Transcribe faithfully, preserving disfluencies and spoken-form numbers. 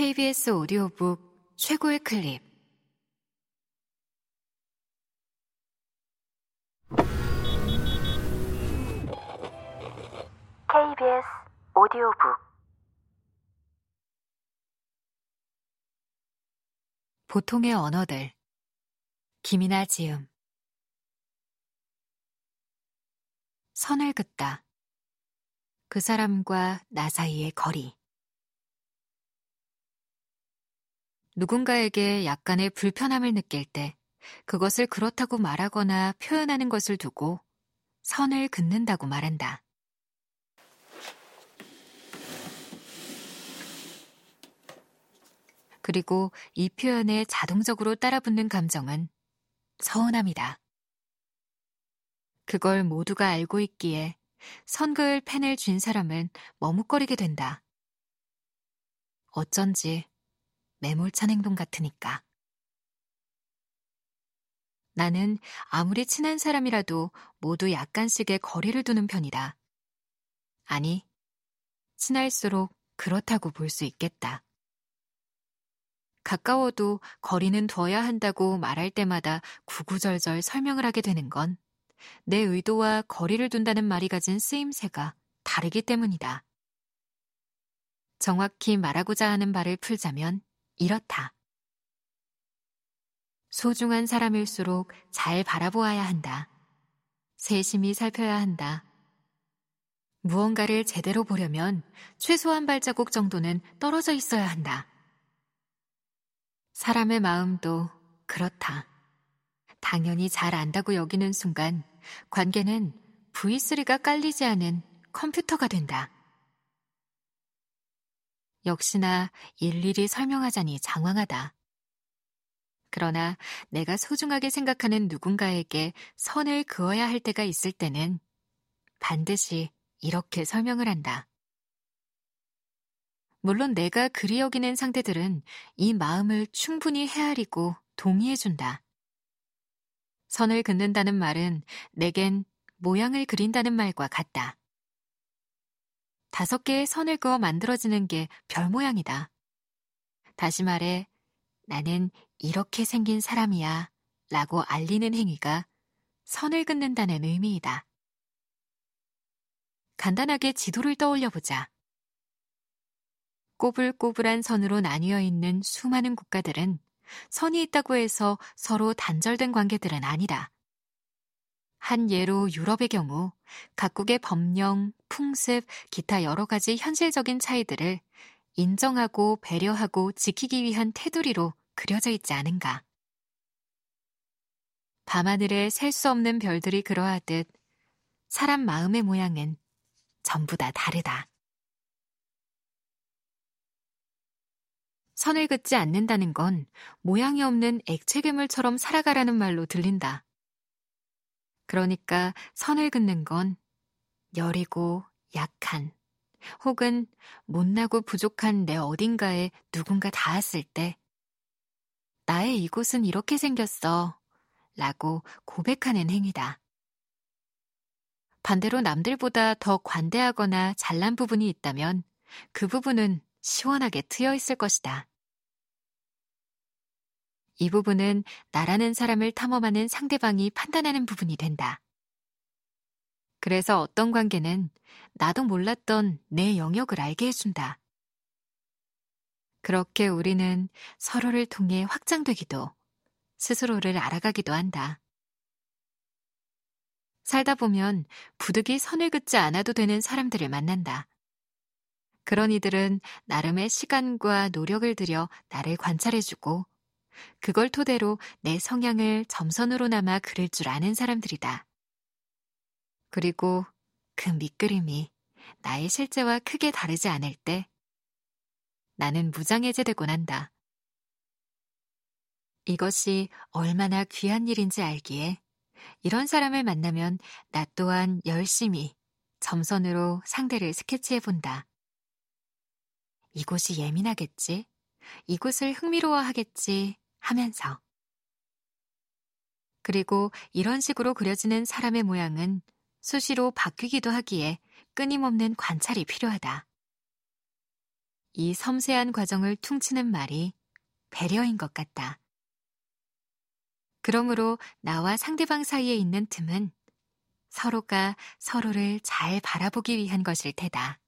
케이비에스 오디오북 최고의 클립. 케이비에스 오디오북. 보통의 언어들. 김이나 지음. 선을 긋다. 그 사람과 나 사이의 거리. 누군가에게 약간의 불편함을 느낄 때 그것을 그렇다고 말하거나 표현하는 것을 두고 선을 긋는다고 말한다. 그리고 이 표현에 자동적으로 따라붙는 감정은 서운함이다. 그걸 모두가 알고 있기에 선글 펜을 쥔 사람은 머뭇거리게 된다. 어쩐지 매몰찬 행동 같으니까. 나는 아무리 친한 사람이라도 모두 약간씩의 거리를 두는 편이다. 아니, 친할수록 그렇다고 볼 수 있겠다. 가까워도 거리는 둬야 한다고 말할 때마다 구구절절 설명을 하게 되는 건 내 의도와 거리를 둔다는 말이 가진 쓰임새가 다르기 때문이다. 정확히 말하고자 하는 바를 풀자면 이렇다. 소중한 사람일수록 잘 바라보아야 한다. 세심히 살펴야 한다. 무언가를 제대로 보려면 최소한 발자국 정도는 떨어져 있어야 한다. 사람의 마음도 그렇다. 당연히 잘 안다고 여기는 순간 관계는 브이쓰리가 깔리지 않은 컴퓨터가 된다. 역시나 일일이 설명하자니 장황하다. 그러나 내가 소중하게 생각하는 누군가에게 선을 그어야 할 때가 있을 때는 반드시 이렇게 설명을 한다. 물론 내가 그리 여기는 상대들은 이 마음을 충분히 헤아리고 동의해준다. 선을 긋는다는 말은 내겐 모양을 그린다는 말과 같다. 다섯 개의 선을 그어 만들어지는 게 별 모양이다. 다시 말해, 나는 이렇게 생긴 사람이야 라고 알리는 행위가 선을 긋는다는 의미이다. 간단하게 지도를 떠올려보자. 꼬불꼬불한 선으로 나뉘어 있는 수많은 국가들은 선이 있다고 해서 서로 단절된 관계들은 아니다. 한 예로 유럽의 경우 각국의 법령, 풍습, 기타 여러 가지 현실적인 차이들을 인정하고 배려하고 지키기 위한 테두리로 그려져 있지 않은가. 밤하늘에 셀 수 없는 별들이 그러하듯 사람 마음의 모양은 전부 다 다르다. 선을 긋지 않는다는 건 모양이 없는 액체 괴물처럼 살아가라는 말로 들린다. 그러니까 선을 긋는 건 여리고 약한 혹은 못나고 부족한 내 어딘가에 누군가 닿았을 때 나의 이곳은 이렇게 생겼어 라고 고백하는 행위다. 반대로 남들보다 더 관대하거나 잘난 부분이 있다면 그 부분은 시원하게 트여 있을 것이다. 이 부분은 나라는 사람을 탐험하는 상대방이 판단하는 부분이 된다. 그래서 어떤 관계는 나도 몰랐던 내 영역을 알게 해준다. 그렇게 우리는 서로를 통해 확장되기도, 스스로를 알아가기도 한다. 살다 보면 부득이 선을 긋지 않아도 되는 사람들을 만난다. 그런 이들은 나름의 시간과 노력을 들여 나를 관찰해주고 그걸 토대로 내 성향을 점선으로나마 그릴 줄 아는 사람들이다. 그리고 그 밑그림이 나의 실제와 크게 다르지 않을 때 나는 무장해제되곤 한다. 이것이 얼마나 귀한 일인지 알기에 이런 사람을 만나면 나 또한 열심히 점선으로 상대를 스케치해본다. 이곳이 예민하겠지? 이곳을 흥미로워하겠지? 하면서. 그리고 이런 식으로 그려지는 사람의 모양은 수시로 바뀌기도 하기에 끊임없는 관찰이 필요하다. 이 섬세한 과정을 퉁치는 말이 배려인 것 같다. 그러므로 나와 상대방 사이에 있는 틈은 서로가 서로를 잘 바라보기 위한 것일 테다.